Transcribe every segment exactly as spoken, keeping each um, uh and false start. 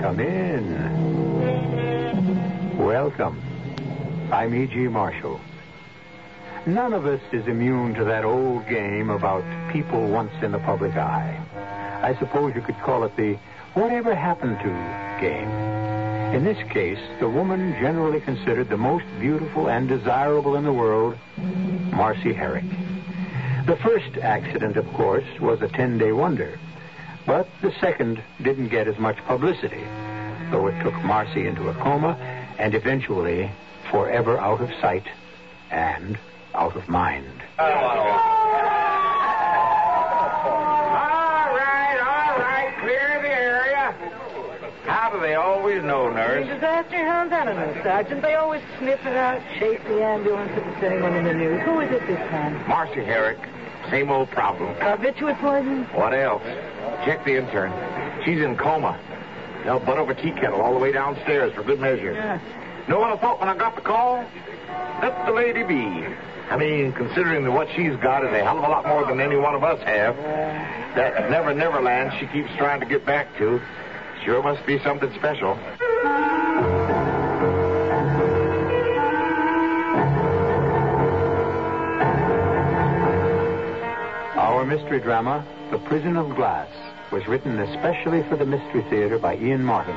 Come in. Welcome. I'm E G. Marshall. None of us is immune to that old game about people once in the public eye. I suppose you could call it the whatever happened to game. In this case, the woman generally considered the most beautiful and desirable in the world, Marcy Herrick. The first accident, of course, was a ten-day wonder. But the second didn't get as much publicity, though it took Marcy into a coma and eventually forever out of sight and out of mind. All right, all right, clear the area. How do they always know, nurse? The disaster hounds, I don't know, Sergeant. They always sniff it out, chase the ambulance if it's anyone in the news. Who is it this time? Marcy Herrick. Same old problem. Barbiturate poison? What else? Check the intern. She's in coma. They'll butt over tea kettle all the way downstairs for good measure. Yeah. Know what I thought when I got the call? Let the lady be. I mean, considering that what she's got is a hell of a lot more than any one of us have, that never, never land she keeps trying to get back to sure must be something special. Our mystery drama, The Prison of Glass, was written especially for the Mystery Theater by Ian Martin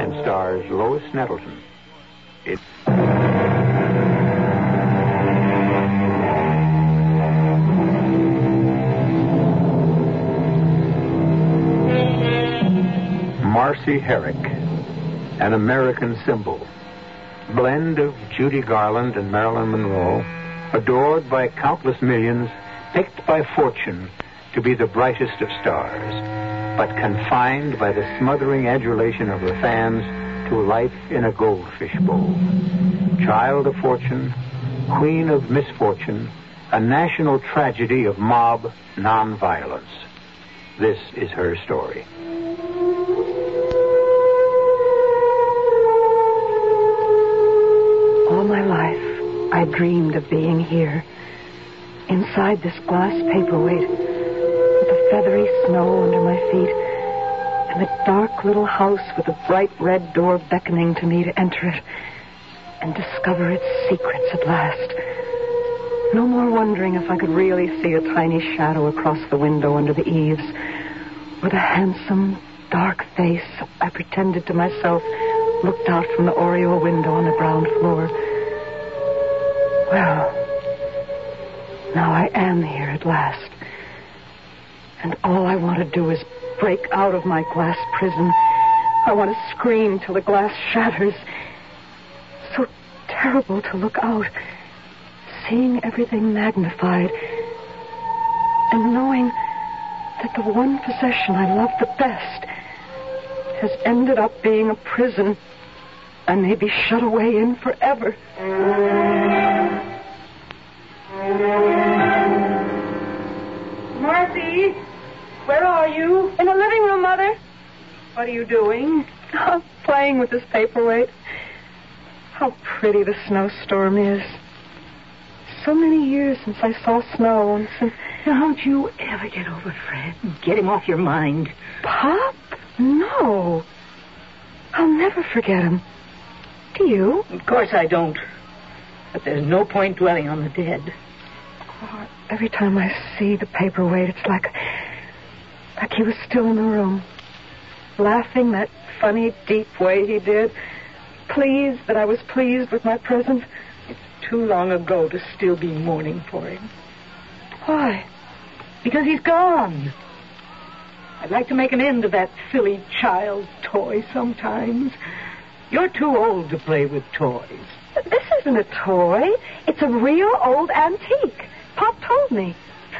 and stars Lois Nettleton. It's... Marcy Herrick, an American symbol, blend of Judy Garland and Marilyn Monroe, adored by countless millions, picked by fortune to be the brightest of stars, but confined by the smothering adulation of her fans to life in a goldfish bowl. Child of fortune, queen of misfortune, a national tragedy of mob nonviolence. This is her story. All my life, I dreamed of being here, inside this glass paperweight, with the feathery snow under my feet, and the dark little house with the bright red door beckoning to me to enter it and discover its secrets at last. No more wondering if I could really see a tiny shadow across the window under the eaves, or the handsome, dark face I pretended to myself looked out from the oriel window on the ground floor. Well... now I am here at last. And all I want to do is break out of my glass prison. I want to scream till the glass shatters. So terrible to look out, seeing everything magnified, and knowing that the one possession I love the best has ended up being a prison I may be shut away in forever. Marcy, where are you? In the living room, Mother. What are you doing? Oh, playing with this paperweight. How pretty the snowstorm is. So many years since I saw snow. And since... How'd you ever get over Fred? Get him off your mind. Pop? No. I'll never forget him. Do you? Of course I don't. But there's no point dwelling on the dead. Oh, every time I see the paperweight, it's like, like he was still in the room, laughing that funny, deep way he did, pleased that I was pleased with my presence. It's too long ago to still be mourning for him. Why? Because he's gone. I'd like to make an end of that silly child toy sometimes. You're too old to play with toys. But this isn't a toy. It's a real old antique. Pop told me.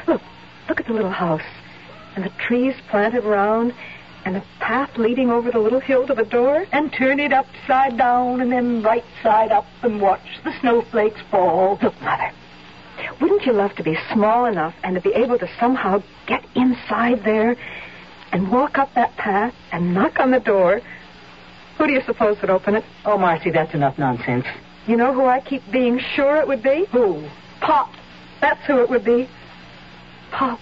Look, look at the little house. And the trees planted round, and a path leading over the little hill to the door. And turn it upside down, and then right side up, and watch the snowflakes fall. Look, Mother, wouldn't you love to be small enough and to be able to somehow get inside there and walk up that path and knock on the door? Who do you suppose would open it? Oh, Marcy, that's enough nonsense. You know who I keep being sure it would be? Who? Pop. That's who it would be. Pop.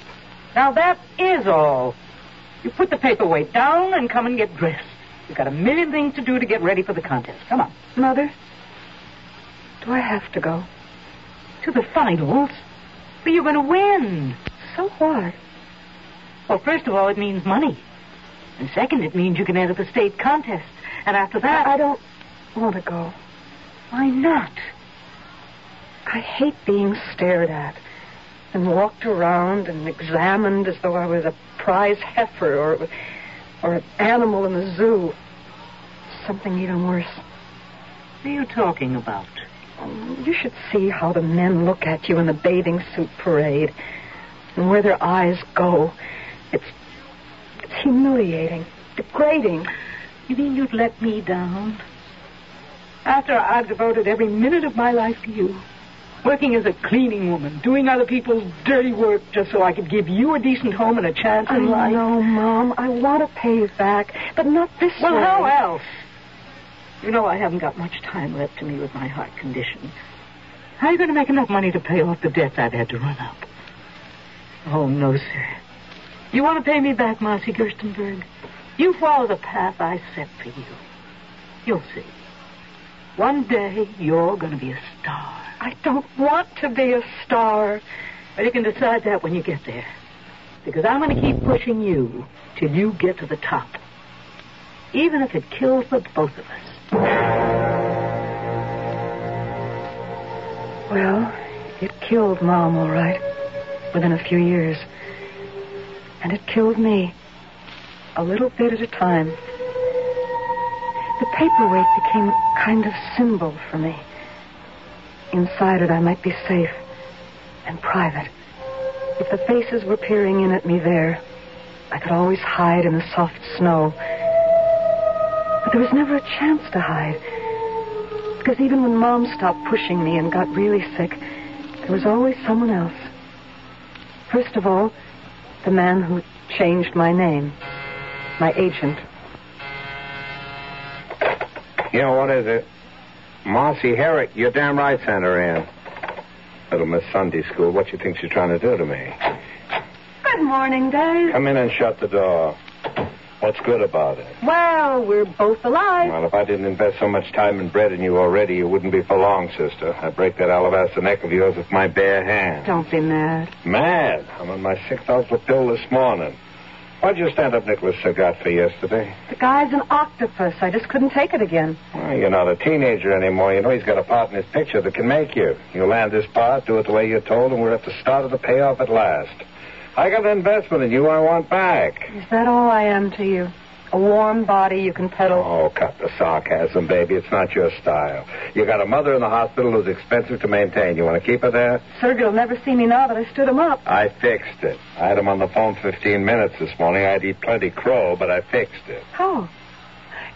Now, that is all. You put the paperweight down and come and get dressed. You've got a million things to do to get ready for the contest. Come on. Mother, do I have to go? To the finals? But you're going to win. So what? Well, first of all, it means money. And second, it means you can enter the state contest. And after that... I, I don't want to go. Why not? I hate being stared at and walked around and examined as though I was a prize heifer or, or an animal in the zoo. Something even worse. What are you talking about? Um, you should see how the men look at you in the bathing suit parade and where their eyes go. It's, it's humiliating, degrading. You mean you'd let me down? After I've devoted every minute of my life to you, working as a cleaning woman, doing other people's dirty work just so I could give you a decent home and a chance in life. I know, Mom. I want to pay you back, but not this way. Well, how else? You know I haven't got much time left to me with my heart condition. How are you going to make enough money to pay off the debts I've had to run up? Oh, no, sir. You want to pay me back, Marcy Gerstenberg? You follow the path I set for you. You'll see. One day, you're going to be a star. I don't want to be a star. But you can decide that when you get there. Because I'm going to keep pushing you till you get to the top. Even if it kills the both of us. Well, it killed Mom, all right. Within a few years. And it killed me. A little bit at a time. The paperweight became a kind of symbol for me. Inside it, I might be safe and private. If the faces were peering in at me there, I could always hide in the soft snow. But there was never a chance to hide. Because even when Mom stopped pushing me and got really sick, there was always someone else. First of all, the man who changed my name, my agent. Yeah, what is it? Marcy Herrick, you're damn right sent her in. Little Miss Sunday School, what you think she's trying to do to me? Good morning, Dave. Come in and shut the door. What's good about it? Well, we're both alive. Well, if I didn't invest so much time and bread in you already, you wouldn't be for long, sister. I'd break that alabaster neck of yours with my bare hands. Don't be mad. Mad? I'm on my sixth alpha pill this morning. Why'd you stand up Nicholas Surgut for yesterday? The guy's an octopus. I just couldn't take it again. Well, you're not a teenager anymore. You know he's got a part in his picture that can make you. You land this part, do it the way you're told, and we're at the start of the payoff at last. I got an investment in you I want back. Is that all I am to you? A warm body you can peddle? Oh, cut the sarcasm, baby. It's not your style. You got a mother in the hospital who's expensive to maintain. You want to keep her there? Surgut will never see me now that I stood him up. I fixed it. I had him on the phone fifteen minutes this morning. I'd eat plenty crow, but I fixed it. Oh.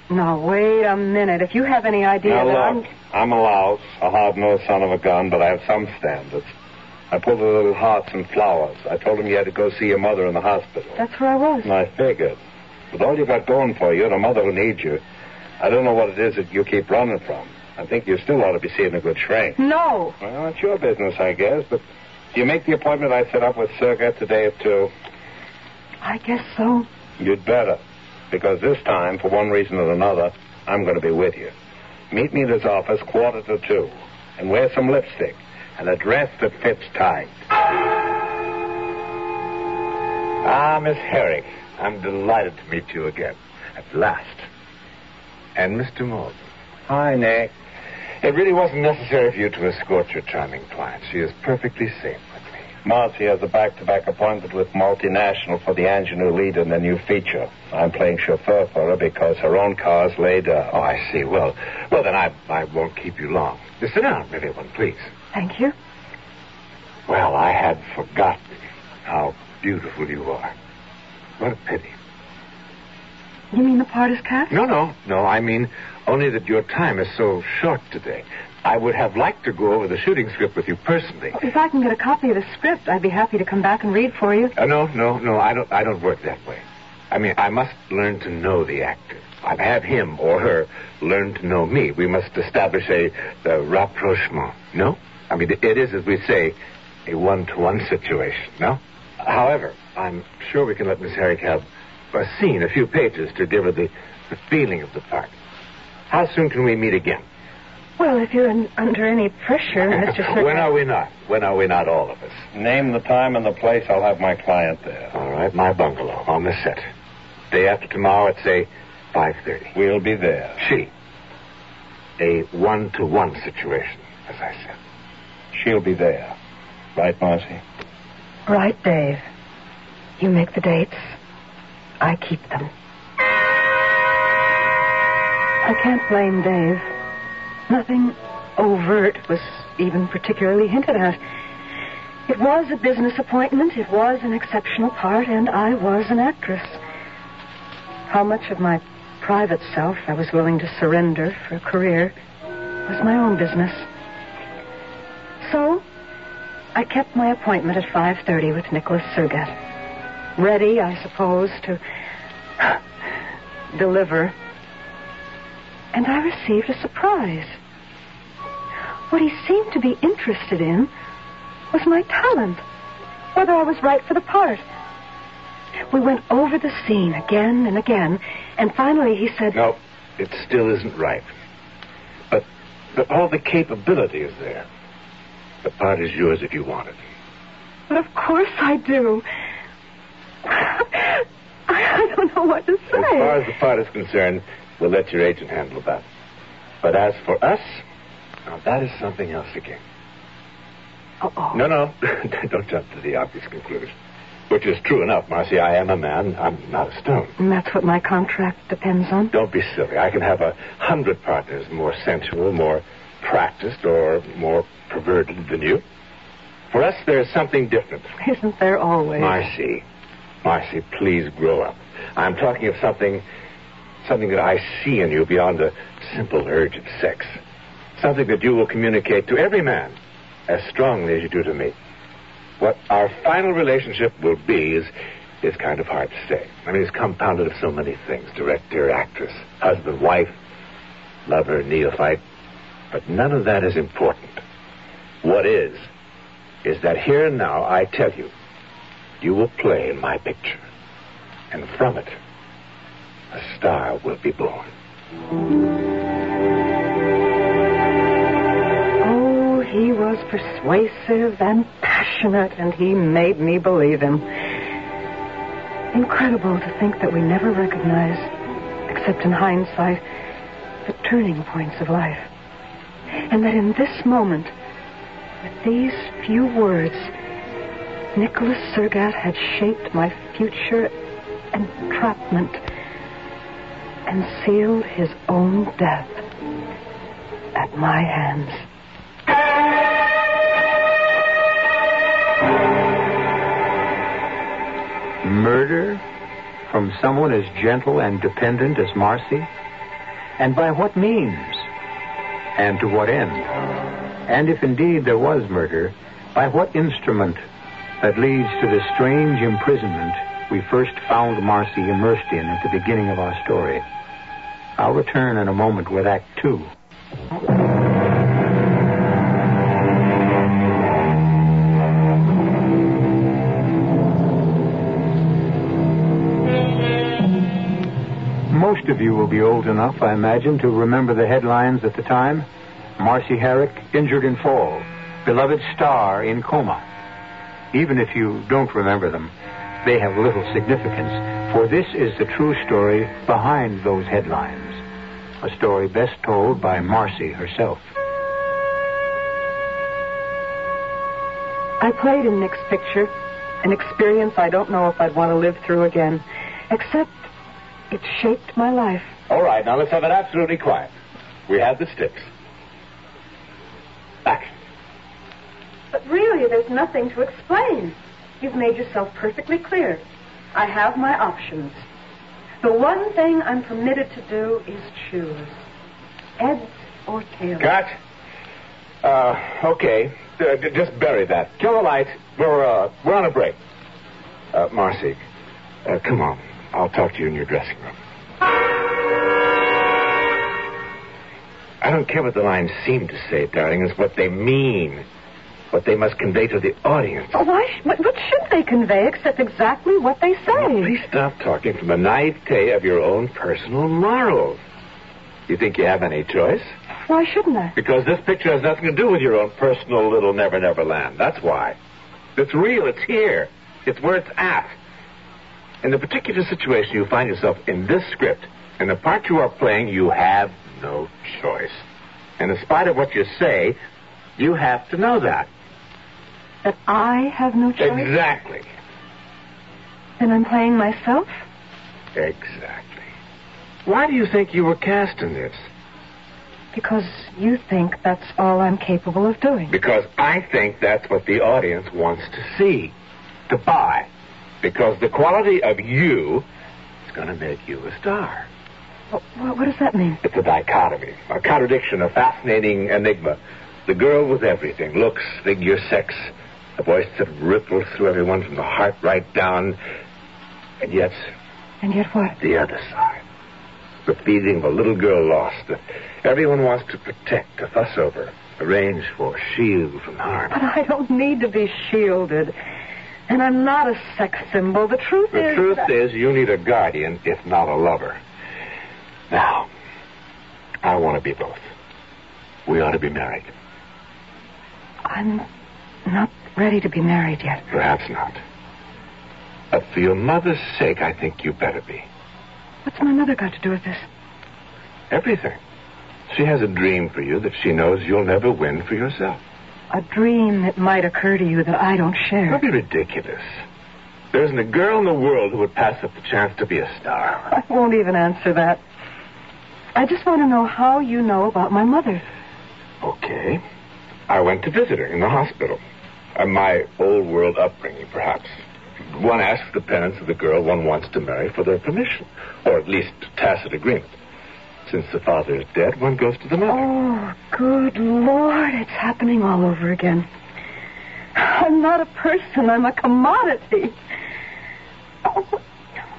Now, wait a minute. If you have any idea now, that look, I'm... I'm a louse, a hard-nosed son of a gun, but I have some standards. I pulled the little hearts and flowers. I told him you had to go see your mother in the hospital. That's where I was. And I figured. With all you got going for you and a mother who needs you, I don't know what it is that you keep running from. I think you still ought to be seeing a good shrink. No. Well, it's your business, I guess, but do you make the appointment I set up with Surgut today at two? I guess so. You'd better, because this time, for one reason or another, I'm going to be with you. Meet me at his office quarter to two, and wear some lipstick and a dress that fits tight. Ah, Miss Herrick. I'm delighted to meet you again, at last. And Mister Morgan. Hi, Nick. It really wasn't necessary for you to escort your charming client. She is perfectly safe with me. Marcy has a back-to-back appointment with Multinational for the ingenue lead in the new feature. I'm playing chauffeur for her because her own car's laid up. Oh, I see. Well, well then I, I won't keep you long. Just sit down, everyone, please. Thank you. Well, I had forgotten how beautiful you are. What a pity. You mean the part is cut? No, no. No, I mean only that your time is so short today. I would have liked to go over the shooting script with you personally. Well, if I can get a copy of the script, I'd be happy to come back and read for you. Uh, no, no, no. I don't I don't work that way. I mean, I must learn to know the actor. I'd have him or her learn to know me. We must establish a, a rapprochement, no? I mean, it is, as we say, a one-to-one situation, no? However, I'm sure we can let Miss Herrick have a scene, a few pages, to give her the, the feeling of the part. How soon can we meet again? Well, if you're in, under any pressure, Mister Surgut. When are we not? When are we not, all of us? Name the time and the place. I'll have my client there. All right, my bungalow on the set. Day after tomorrow at, say, five thirty. We'll be there. She. A one-to-one situation, as I said. She'll be there. Right, Marcy? Right, Dave. You make the dates. I keep them. I can't blame Dave. Nothing overt was even particularly hinted at. It was a business appointment, it was an exceptional part, and I was an actress. How much of my private self I was willing to surrender for a career was my own business. So, I kept my appointment at five thirty with Nicholas Surgut. Ready, I suppose, to deliver. And I received a surprise. What he seemed to be interested in was my talent, whether I was right for the part. We went over the scene again and again, and finally he said... No, it still isn't right. But, but all the capability is there. The part is yours if you want it. But of course I do. I don't know what to say. As far as the part is concerned, we'll let your agent handle that. But as for us, now that is something else again. Uh-oh. No, no. Don't jump to the obvious conclusion. Which is true enough, Marcy. I am a man. I'm not a stone. And that's what my contract depends on? Don't be silly. I can have a hundred partners more sensual, more practiced, or more perverted than you. For us, there's something different. Isn't there always? Marcy. Marcy, please grow up. I'm talking of something, something that I see in you beyond a simple urge of sex. Something that you will communicate to every man as strongly as you do to me. What our final relationship will be is, is kind of hard to say. I mean, it's compounded of so many things. Director, actress, husband, wife, lover, neophyte. But none of that is important. What is, is that here and now I tell you, you will play in my picture. And from it, a star will be born. Oh, he was persuasive and passionate, and he made me believe him. Incredible to think that we never recognize, except in hindsight, the turning points of life. And that in this moment, with these few words... Nicholas Surgut had shaped my future entrapment and sealed his own death at my hands. Murder from someone as gentle and dependent as Marcy? And by what means? And to what end? And if indeed there was murder, by what instrument? That leads to the strange imprisonment we first found Marcy immersed in at the beginning of our story. I'll return in a moment with Act Two. Most of you will be old enough, I imagine, to remember the headlines at the time. Marcy Herrick, injured in fall. Beloved star in coma. Even if you don't remember them, they have little significance, for this is the true story behind those headlines, a story best told by Marcy herself. I played in Nick's picture, an experience I don't know if I'd want to live through again, except it shaped my life. All right, now let's have it absolutely quiet. We have the sticks. Action. But really, there's nothing to explain. You've made yourself perfectly clear. I have my options. The one thing I'm permitted to do is choose. Heads or tails. Cut. Uh, okay. Uh, d- just bury that. Kill the light. We're, uh, we're on a break. Uh, Marcy, uh, come on. I'll talk to you in your dressing room. I don't care what the lines seem to say, darling. It's what they mean. What they must convey to the audience. Oh, why? What, what should they convey except exactly what they say? Well, please stop talking from the naivete of your own personal morals. You think you have any choice? Why shouldn't I? Because this picture has nothing to do with your own personal little Never Never Land. That's why. It's real. It's here. It's where it's at. In the particular situation you find yourself in this script, in the part you are playing, you have no choice. And in spite of what you say, you have to know that. That I have no choice? Exactly. Then I'm playing myself? Exactly. Why do you think you were cast in this? Because you think that's all I'm capable of doing. Because I think that's what the audience wants to see, to buy. Because the quality of you is going to make you a star. Well, what does that mean? It's a dichotomy, a contradiction, a fascinating enigma. The girl with everything, looks, figure, sex, a voice that ripples through everyone from the heart right down. And yet... And yet what? The other side. The feeling of a little girl lost that everyone wants to protect, to fuss over, arrange for, shield from harm. But I don't need to be shielded. And I'm not a sex symbol. The truth the is... The truth that... is you need a guardian, if not a lover. Now, I want to be both. We ought to be married. I'm not ready to be married yet. Perhaps not. But for your mother's sake, I think you better be. What's my mother got to do with this? Everything. She has a dream for you that she knows you'll never win for yourself. A dream that might occur to you that I don't share. That'd be ridiculous. There isn't a girl in the world who would pass up the chance to be a star. I won't even answer that. I just want to know how you know about my mother. Okay. I went to visit her in the hospital. Uh, my old world upbringing, perhaps. One asks the parents of the girl one wants to marry for their permission, or at least tacit agreement. Since the father is dead, one goes to the mother. Oh, good Lord, it's happening all over again. I'm not a person, I'm a commodity. Oh,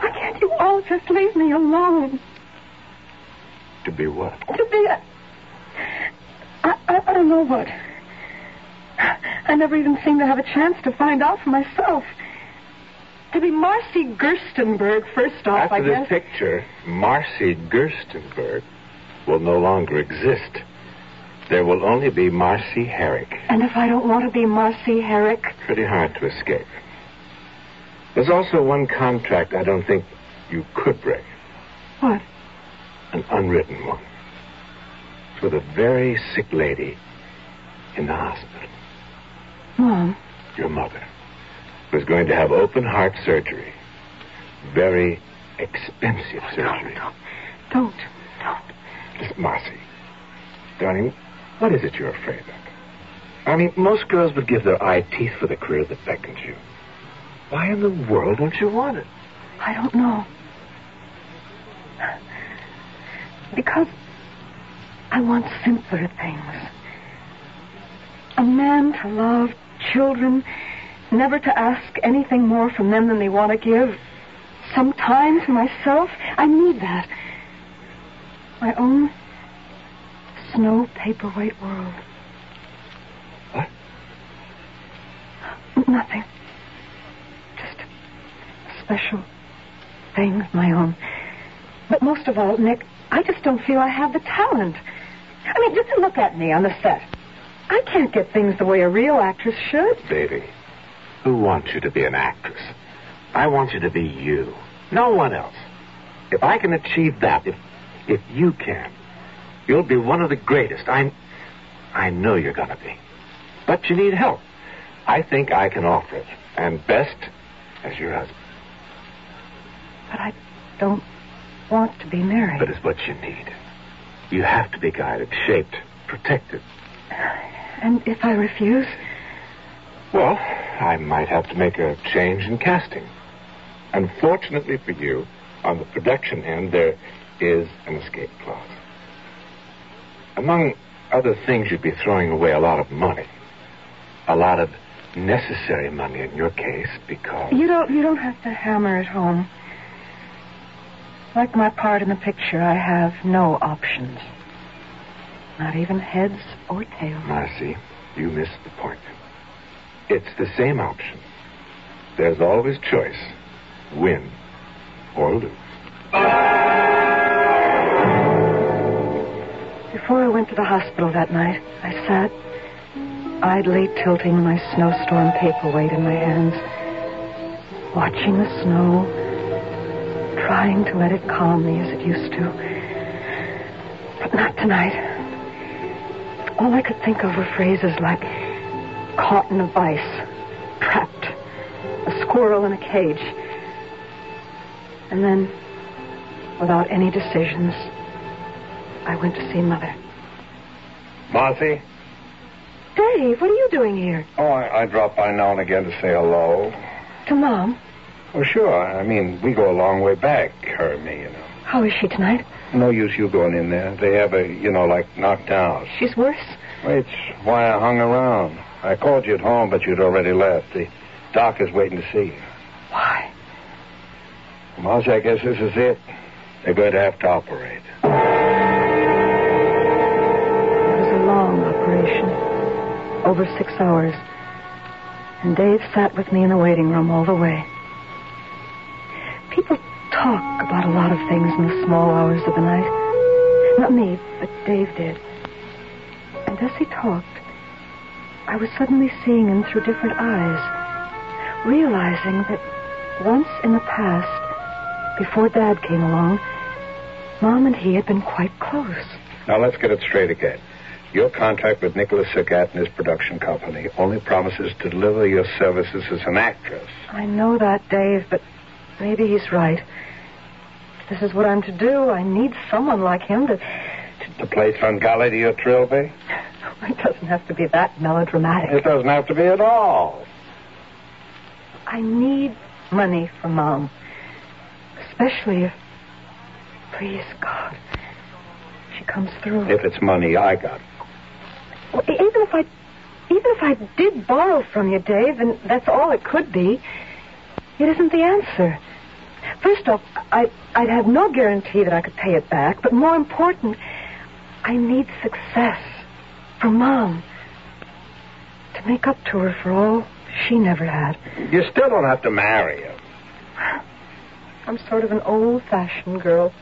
why can't you all just leave me alone? To be what? To be a... I, I, I don't know what. I never even seem to have a chance to find out for myself. To be Marcy Gerstenberg, first off, After I guess... After this picture, Marcy Gerstenberg will no longer exist. There will only be Marcy Herrick. And if I don't want to be Marcy Herrick... Pretty hard to escape. There's also one contract I don't think you could break. What? An unwritten one. With a very sick lady in the hospital. Mom? Your mother was going to have open heart surgery. Very expensive oh, surgery. No, no. Don't. Don't. Miss Marcy, darling, what is it you're afraid of? I mean, most girls would give their eye teeth for the career that beckons you. Why in the world don't you want it? I don't know. Because... I want simpler things. A man to love, children, never to ask anything more from them than they want to give. Some time to myself. I need that. My own snow paperweight world. What? Nothing. Just a special thing of my own. But most of all, Nick, I just don't feel I have the talent. I mean, just look at me on the set. I can't get things the way a real actress should. Baby, who wants you to be an actress? I want you to be you. No one else. If I can achieve that, if if you can, you'll be one of the greatest. I I know you're going to be. But you need help. I think I can offer it. And best as your husband. But I don't want to be married. But it's what you need. You have to be guided, shaped, protected. And if I refuse? Well, I might have to make a change in casting. Unfortunately for you, on the production end, there is an escape clause. Among other things, you'd be throwing away a lot of money. A lot of necessary money in your case, because... You don't, you don't have to hammer it home. Like my part in the picture, I have no options. Not even heads or tails. Marcy, you missed the point. It's the same option. There's always choice. Win or lose. Before I went to the hospital that night, I sat idly tilting my snowstorm paperweight in my hands, watching the snow, trying to let it calm me as it used to. But not tonight. All I could think of were phrases like caught in a vice, trapped, a squirrel in a cage. And then, without any decisions, I went to see Mother. Marcy? Dave, what are you doing here? Oh, I, I drop by now and again to say hello. To Mom? Oh, sure. I mean, we go a long way back, her and me, you know. How is she tonight? No use you going in there. They have a, you know, like, knockdown. She's worse? Well, it's why I hung around. I called you at home, but you'd already left. The doc is waiting to see you. Why? Marcy, I guess this is it. They're going to have to operate. It was a long operation. Over six hours. And Dave sat with me in the waiting room all the way. People talk about a lot of things in the small hours of the night. Not me, but Dave did. And as he talked, I was suddenly seeing him through different eyes, realizing that once in the past, before Dad came along, Mom and he had been quite close. Now, let's get it straight again. Your contract with Nicholas Surgut and his production company only promises to deliver your services as an actress. I know that, Dave, but maybe he's right. If this is what I'm to do, I need someone like him to... To, to play Tringale to your Trilby? It doesn't have to be that melodramatic. It doesn't have to be at all. I need money for Mom. Especially if, please, God, she comes through. If it's money, I got it. Well, even if I, even if I did borrow from you, Dave, and that's all it could be, it isn't the answer. First off, I, I'd have no guarantee that I could pay it back. But more important, I need success for Mom to make up to her for all she never had. You still don't have to marry her. I'm sort of an old-fashioned girl.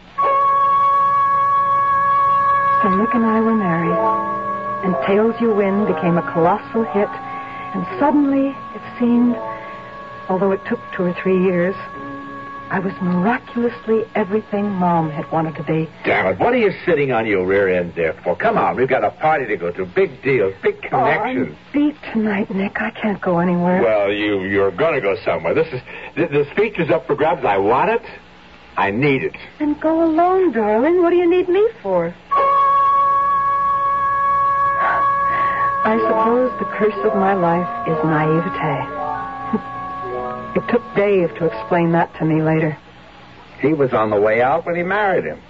And Nick and I were married, and Tales You Win became a colossal hit, and suddenly, it seemed, although it took two or three years, I was miraculously everything Mom had wanted to be. Damn it, what are you sitting on your rear end there for? Come on, we've got a party to go to. Big deal, big connection. Oh, I'm beat tonight, Nick. I can't go anywhere. Well, you, you're going to go somewhere. This is this, this feature's up for grabs. I want it. I need it. Then go alone, darling. What do you need me for? I suppose the curse of my life is naivete. It took Dave to explain that to me later. He was on the way out when he married him.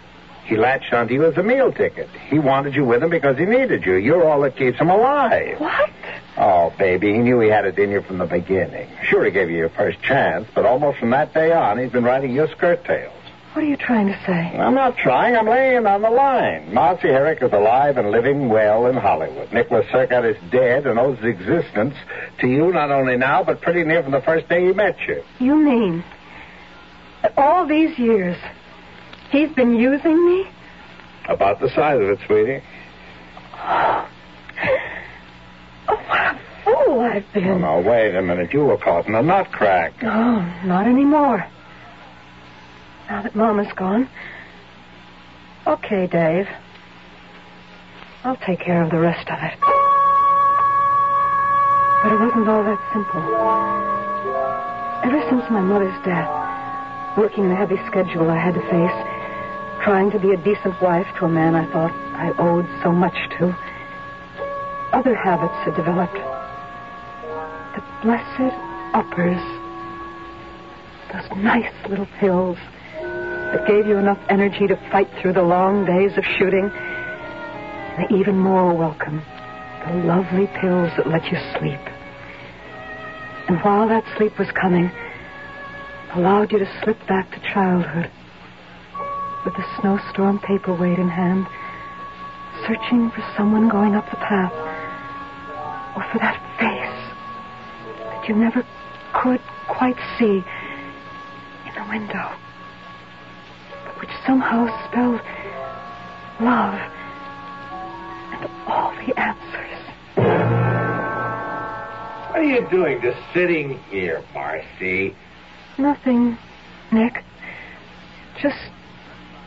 He latched onto you as a meal ticket. He wanted you with him because he needed you. You're all that keeps him alive. What? Oh, baby, he knew he had it in you from the beginning. Sure, he gave you your first chance, but almost from that day on, he's been riding your skirt tails. What are you trying to say? I'm not trying. I'm laying on the line. Marcy Herrick is alive and living well in Hollywood. Nicholas Surgut is dead and owes his existence to you not only now, but pretty near from the first day he met you. You mean that all these years he's been using me? About the size of it, sweetie. Oh, oh what a fool I've been. Oh, no, wait a minute. You were caught in a nutcrack. Oh, not anymore. Now that Mama's gone. Okay, Dave. I'll take care of the rest of it. But it wasn't all that simple. Ever since my mother's death, working the heavy schedule I had to face, trying to be a decent wife to a man I thought I owed so much to, other habits had developed. The blessed uppers. Those nice little pills that gave you enough energy to fight through the long days of shooting. And the even more welcome, the lovely pills that let you sleep. And while that sleep was coming, allowed you to slip back to childhood. With the snowstorm paperweight in hand, searching for someone going up the path. Or for that face that you never could quite see in the window. But which somehow spelled love and all the answers. What are you doing just sitting here, Marcy? Nothing, Nick. Just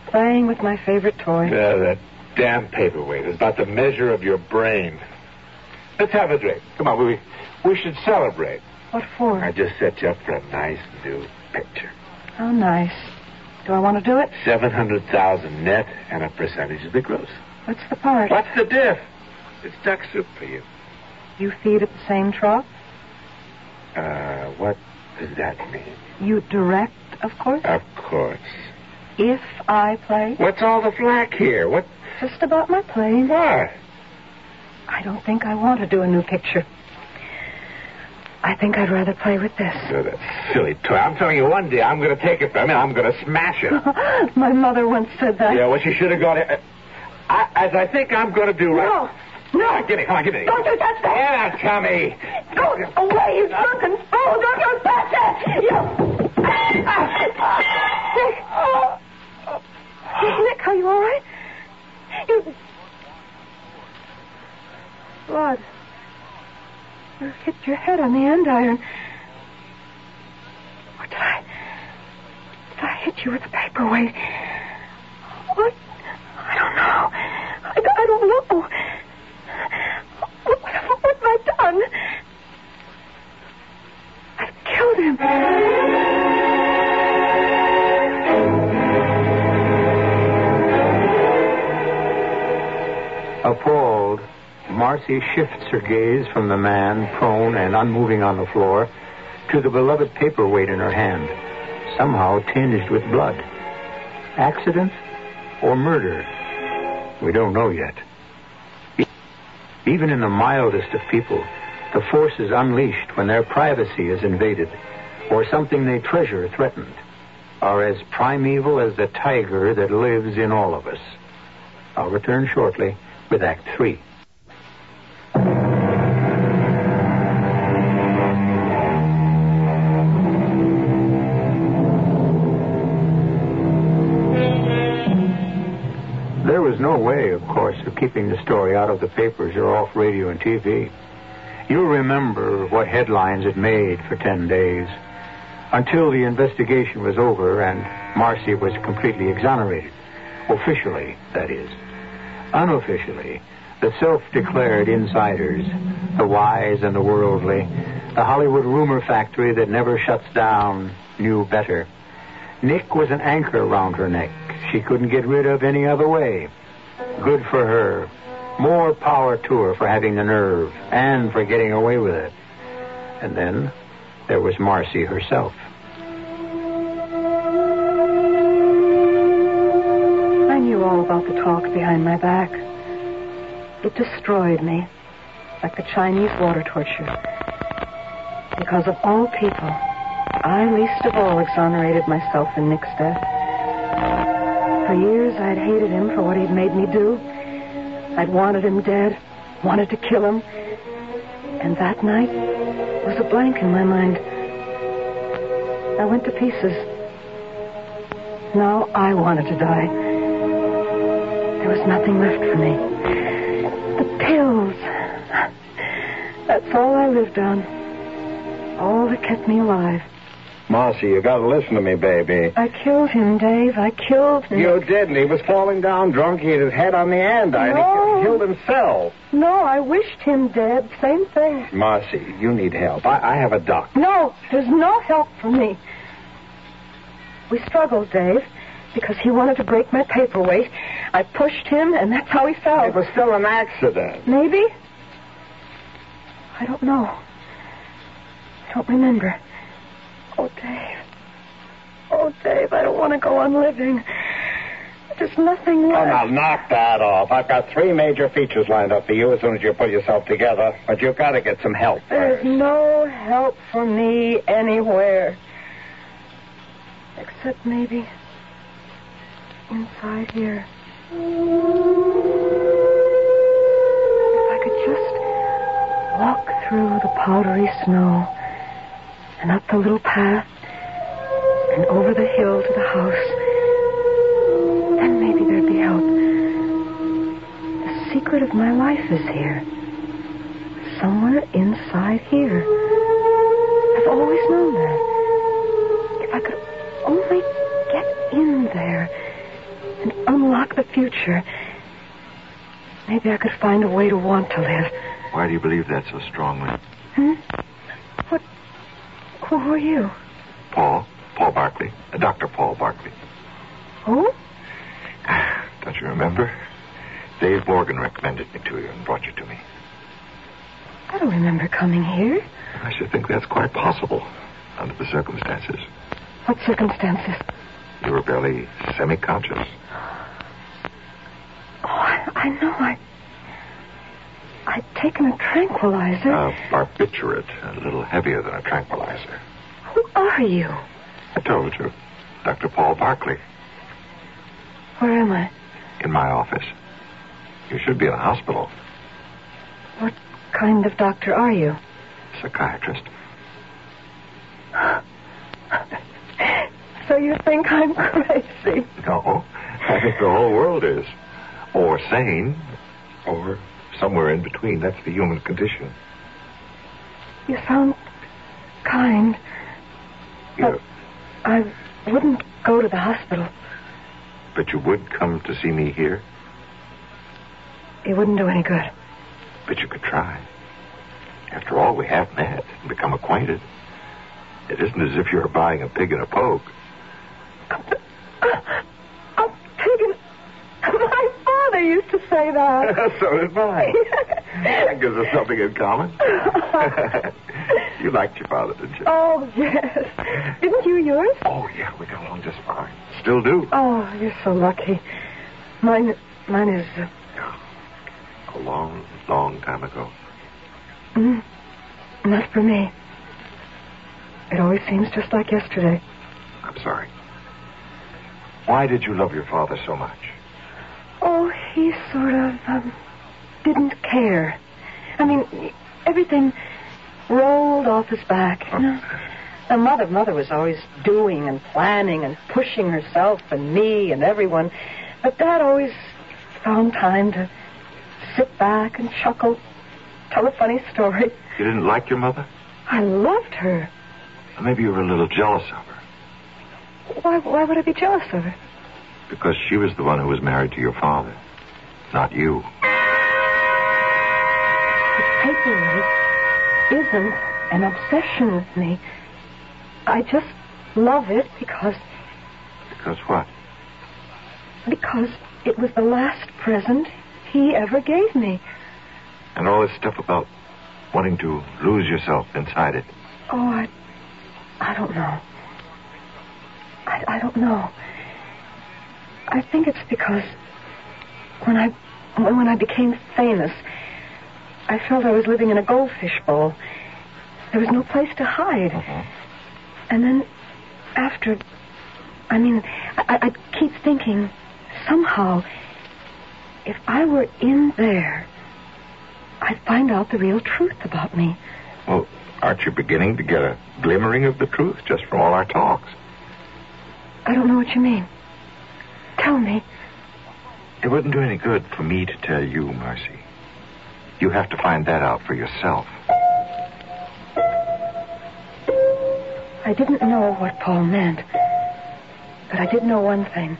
playing with my favorite toy. Yeah, that damn paperweight is about the measure of your brain. Let's have a drink. Come on, we we should celebrate. What for? I just set you up for a nice new picture. How nice. Do I want to do it? seven hundred thousand net and a percentage of the gross. What's the part? What's the diff? It's duck soup for you. You feed at the same trough? Uh, what does that mean? You direct, of course? Of course. If I play? What's all the flack here? What? Just about my playing. What? I don't think I want to do a new picture. I think I'd rather play with this. Oh, that silly toy. I'm telling you, one day I'm going to take it from you. I'm going to smash it. My mother once said that. Yeah, well, she should have gone... Uh, I, as I think I'm going to do right... No, no. Come on, give me, come on, give me. Don't you touch that. Yeah, now, Tommy. Go away, you drunken fool. Don't you touch it. You... Nick. Nick, are you all right? You... Blood. You hit your head on the andiron. Or did I... Did I hit you with a paperweight? What? I don't know. I, I don't know. What, what, what have I done? I killed him. Appalled, Marcy shifts her gaze from the man, prone and unmoving on the floor, to the beloved paperweight in her hand, somehow tinged with blood. Accident or murder? We don't know yet. Even in the mildest of people, the force is unleashed when their privacy is invaded or something they treasure threatened, are as primeval as the tiger that lives in all of us. I'll return shortly with Act Three. No way, of course, of keeping the story out of the papers or off radio and T V. You'll remember what headlines it made for ten days until the investigation was over and Marcy was completely exonerated. Officially, that is. Unofficially, the self-declared insiders, the wise and the worldly, the Hollywood rumor factory that never shuts down, knew better. Nick was an anchor round her neck she couldn't get rid of any other way. Good for her. More power to her for having the nerve and for getting away with it. And then there was Marcy herself. I knew all about the talk behind my back. It destroyed me, like the Chinese water torture. Because of all people, I least of all exonerated myself in Nick's death. For years, I'd hated him for what he'd made me do. I'd wanted him dead, wanted to kill him. And that night was a blank in my mind. I went to pieces. Now I wanted to die. There was nothing left for me. The pills. That's all I lived on. All that kept me alive. Marcy, you gotta listen to me, baby. I killed him, Dave. I killed him. You didn't. He was falling down drunk. He had his head on the andiron. No, killed himself. No, I wished him dead. Same thing. Marcy, you need help. I, I have a doctor. No, there's no help for me. We struggled, Dave, because he wanted to break my paperweight. I pushed him, and that's how he fell. It was still an accident. Maybe? I don't know. I don't remember. Oh, Dave. Oh, Dave, I don't want to go on living. There's nothing left. Oh, now, knock that off. I've got three major features lined up for you as soon as you pull yourself together. But you've got to get some help first. There's no help for me anywhere. Except maybe inside here. If I could just walk through the powdery snow and up the little path and over the hill to the house, then maybe there'd be help. The secret of my life is here. Somewhere inside here. I've always known that. If I could only get in there and unlock the future, maybe I could find a way to want to live. Why do you believe that so strongly? Hmm? What? Who are you? Paul. Paul Barkley. Uh, Doctor Paul Barkley. Who? Don't you remember? Dave Morgan recommended me to you and brought you to me. I don't remember coming here. I should think that's quite possible under the circumstances. What circumstances? You were barely semi-conscious. Oh, I, I know. I, I'd taken a tranquilizer. A barbiturate, a little heavier than a tranquilizer. Who are you? I told you. Doctor Paul Barkley. Where am I? In my office. You should be in a hospital. What kind of doctor are you? Psychiatrist. So you think I'm crazy? No. I think the whole world is. Or sane. Or somewhere in between. That's the human condition. You sound kind. But I wouldn't go to the hospital. But you would come to see me here? It wouldn't do any good. But you could try. After all, we have met and become acquainted. It isn't as if you're buying a pig in a poke. A, a, a pig in... My father used to say that. So did mine. That gives us something in common. You liked your father, didn't you? Oh, yes. Didn't you yours? Oh, yeah. We got along just fine. Still do. Oh, you're so lucky. Mine, mine is... Uh... A long, long time ago. Mm, not for me. It always seems just like yesterday. I'm sorry. Why did you love your father so much? Oh, he sort of um, didn't care. I mean, everything rolled off his back. You know? Now, mother, mother was always doing and planning and pushing herself and me and everyone. But Dad always found time to sit back and chuckle, tell a funny story. You didn't like your mother? I loved her. Well, maybe you were a little jealous of her. Why, why would I be jealous of her? Because she was the one who was married to your father, not you. The paperweight isn't an obsession with me. I just love it because... Because what? Because it was the last present he ever gave me. And all this stuff about wanting to lose yourself inside it. Oh, I, I don't know. I, I don't know. I think it's because when I when I became famous, I felt I was living in a goldfish bowl. There was no place to hide. Mm-hmm. And then after, I mean, I, I keep thinking, somehow, if I were in there, I'd find out the real truth about me. Well, aren't you beginning to get a glimmering of the truth just from all our talks? I don't know what you mean. Tell me. It wouldn't do any good for me to tell you, Marcy. You have to find that out for yourself. I didn't know what Paul meant. But I did know one thing.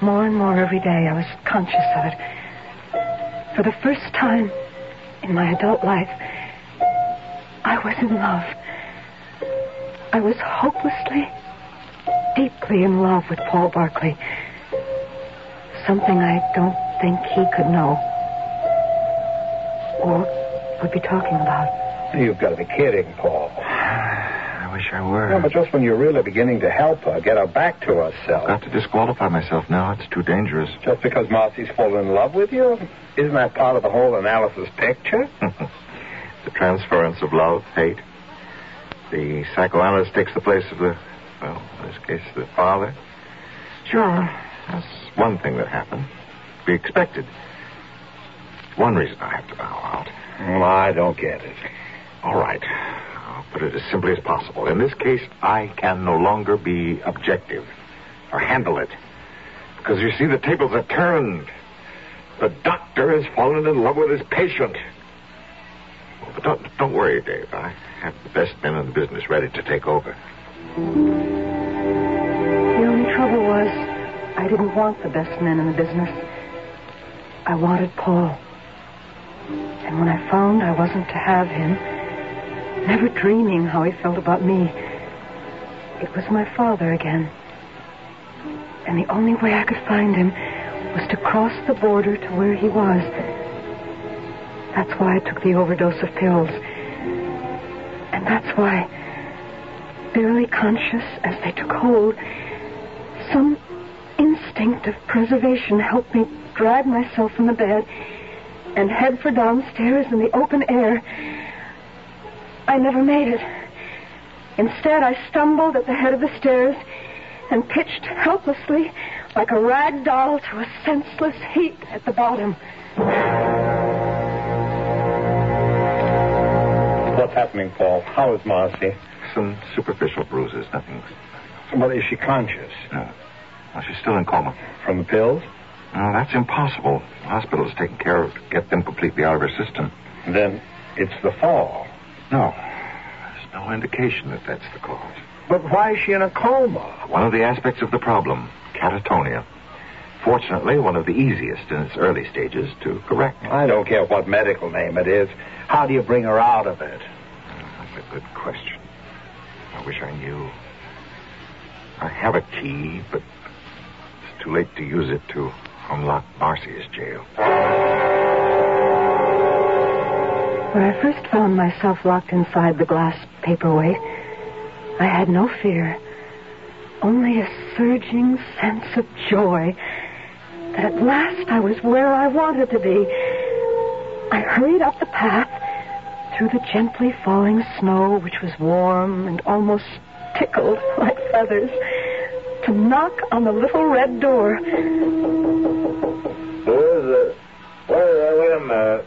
More and more every day I was conscious of it. for the first time in my adult life, I was in love. I was hopelessly, deeply in love with Paul Barkley. Something I don't think he could know or would be talking about. You've got to be kidding, Paul. I wish I were. No, but just when you're really beginning to help her, get her back to herself. I've got to disqualify myself now. It's too dangerous. Just because Marcy's fallen in love with you? Isn't that part of the whole analysis picture? The transference of love, hate. The psychoanalyst takes the place of the, well, in this case, the father. Sure, that's one thing that happened. We expected. One reason I have to bow out. Well, I don't get it. All right. I'll put it as simply as possible. In this case, I can no longer be objective or handle it. Because, you see, the tables are turned. The doctor has fallen in love with his patient. But don't, don't worry, Dave. I have the best men in the business ready to take over. The only trouble was I didn't want the best men in the business. I wanted Paul. And when I found I wasn't to have him, never dreaming how he felt about me, it was my father again. And the only way I could find him was to cross the border to where he was. That's why I took the overdose of pills. And that's why, barely conscious as they took hold, some instinct of preservation helped me drag myself from the bed and head for downstairs in the open air. I never made it. Instead, I stumbled at the head of the stairs and pitched helplessly like a rag doll to a senseless heap at the bottom. What's happening, Paul? How is Marcy? Some superficial bruises, nothing. Well, is she conscious? No. Well, she's still in coma. From the pills? No, that's impossible. The hospital is taking care of to get them completely out of her system. Then it's the fall. No. There's no indication that that's the cause. But why is she in a coma? One of the aspects of the problem, catatonia. Fortunately, one of the easiest in its early stages to correct. I don't care what medical name it is. How do you bring her out of it? That's a good question. I wish I knew. I have a key, but it's too late to use it to unlock Marcy's jail. When I first found myself locked inside the glass paperweight, I had no fear, only a surging sense of joy that at last I was where I wanted to be. I hurried up the path through the gently falling snow, which was warm and almost tickled like feathers, to knock on the little red door. Where's the... Wait, wait a minute.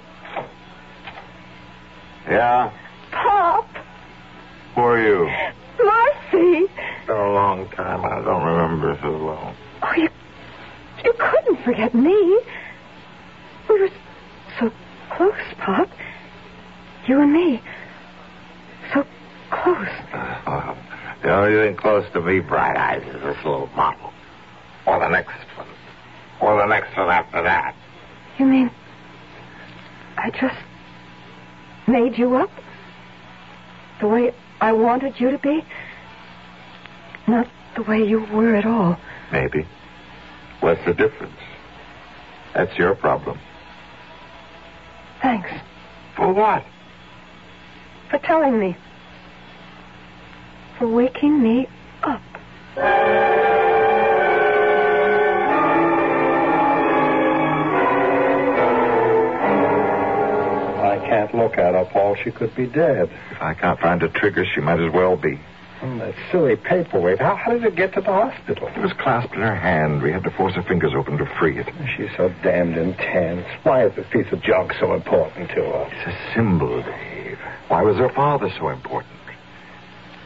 Yeah? Pop! Who are you? Marcy! It's been a long time. I don't remember so long. Oh, you... You couldn't forget me. We were so close, Pop. You and me. So close. Uh, well, the only thing close to me, Bright Eyes, is this little bottle. Or the next one. Or the next one after that. You mean I just made you up? The way I wanted you to be? Not the way you were at all. Maybe. What's the difference? That's your problem. Thanks. For what? For telling me. For waking me up. I can't look at her, Paul. She could be dead. If I can't find a trigger, she might as well be. Mm, that silly paperweight. How, how did it get to the hospital? It was clasped in her hand. We had to force her fingers open to free it. She's so damned intense. Why is this piece of junk so important to her? It's a symbol, Dave. Why was her father so important?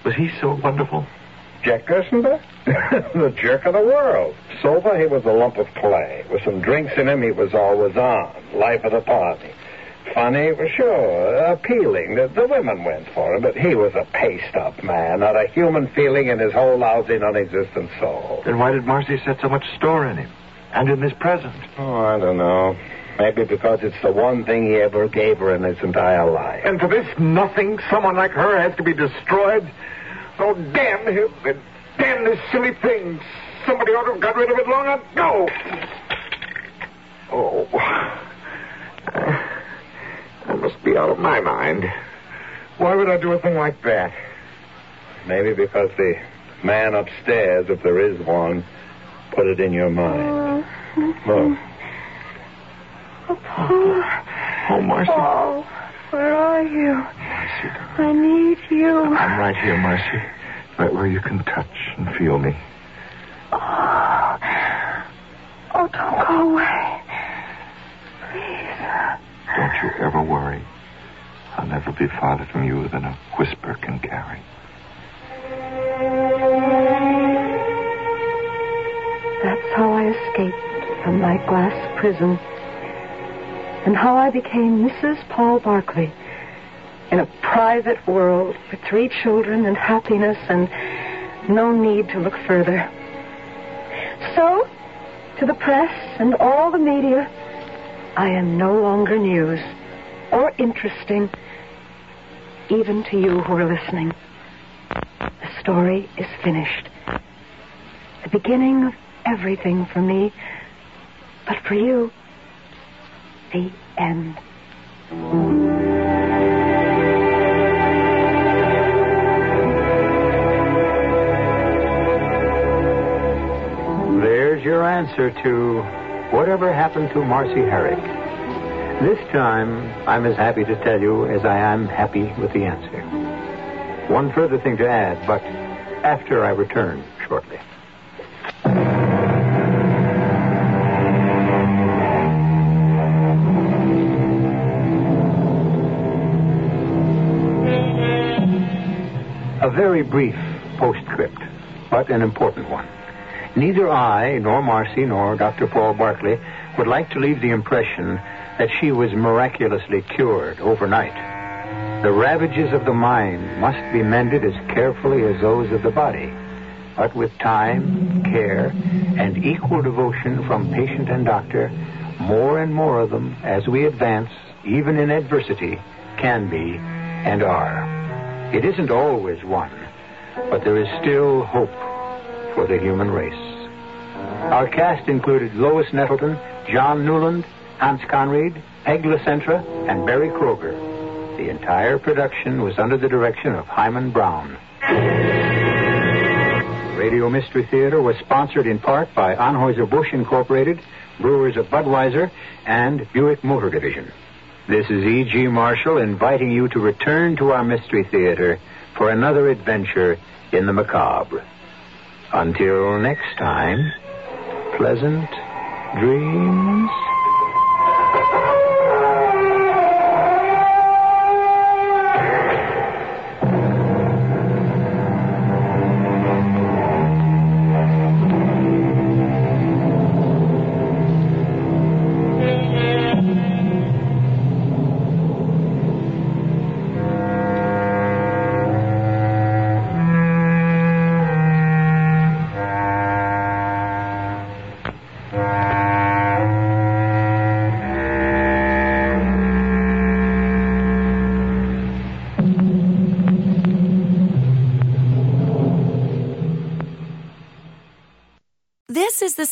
Was he so wonderful? Jack Gerstenberg? The jerk of the world. Sober, he was a lump of clay. With some drinks in him, he was always on. Life of the party. Funny, sure, appealing. The, the women went for him, but he was a paste-up man, not a human feeling in his whole lousy, non-existent soul. Then why did Marcy set so much store in him? And in this present? Oh, I don't know. Maybe because it's the one thing he ever gave her in his entire life. And for this nothing, someone like her has to be destroyed? Oh, damn him. Damn this silly thing. Somebody ought to have got rid of it long ago. Oh. I must be out of my mind. Why would I do a thing like that? Maybe because the man upstairs, if there is one, put it in your mind. Uh, Look. Oh, Paul. Oh, Marcy. Paul, where are you? Marcy, I need you. I'm right here, Marcy. Right where you can touch and feel me. Oh. Oh, don't go away. Please. Don't you ever worry. I'll never be farther from you than a whisper can carry. That's how I escaped from my glass prison. And how I became Missus Paul Barkley in a private world with three children and happiness and no need to look further. So, to the press and all the media, I am no longer news or interesting, even to you who are listening. The story is finished. The beginning of everything for me, but for you... The end. There's your answer to Whatever Happened to Marcy Herrick. This time, I'm as happy to tell you as I am happy with the answer. One further thing to add, but after I return shortly. A very brief postscript, but an important one. Neither I, nor Marcy, nor Doctor Paul Barkley would like to leave the impression that she was miraculously cured overnight. The ravages of the mind must be mended as carefully as those of the body, but with time, care, and equal devotion from patient and doctor, more and more of them, as we advance, even in adversity, can be and are. It isn't always one, but there is still hope for the human race. Our cast included Lois Nettleton, John Newland, Hans Conried, Peg Lacentra, and Barry Kroger. The entire production was under the direction of Hyman Brown. Radio Mystery Theater was sponsored in part by Anheuser-Busch Incorporated, Brewers of Budweiser, and Buick Motor Division. This is E G. Marshall inviting you to return to our Mystery Theater for another adventure in the macabre. Until next time, pleasant dreams. The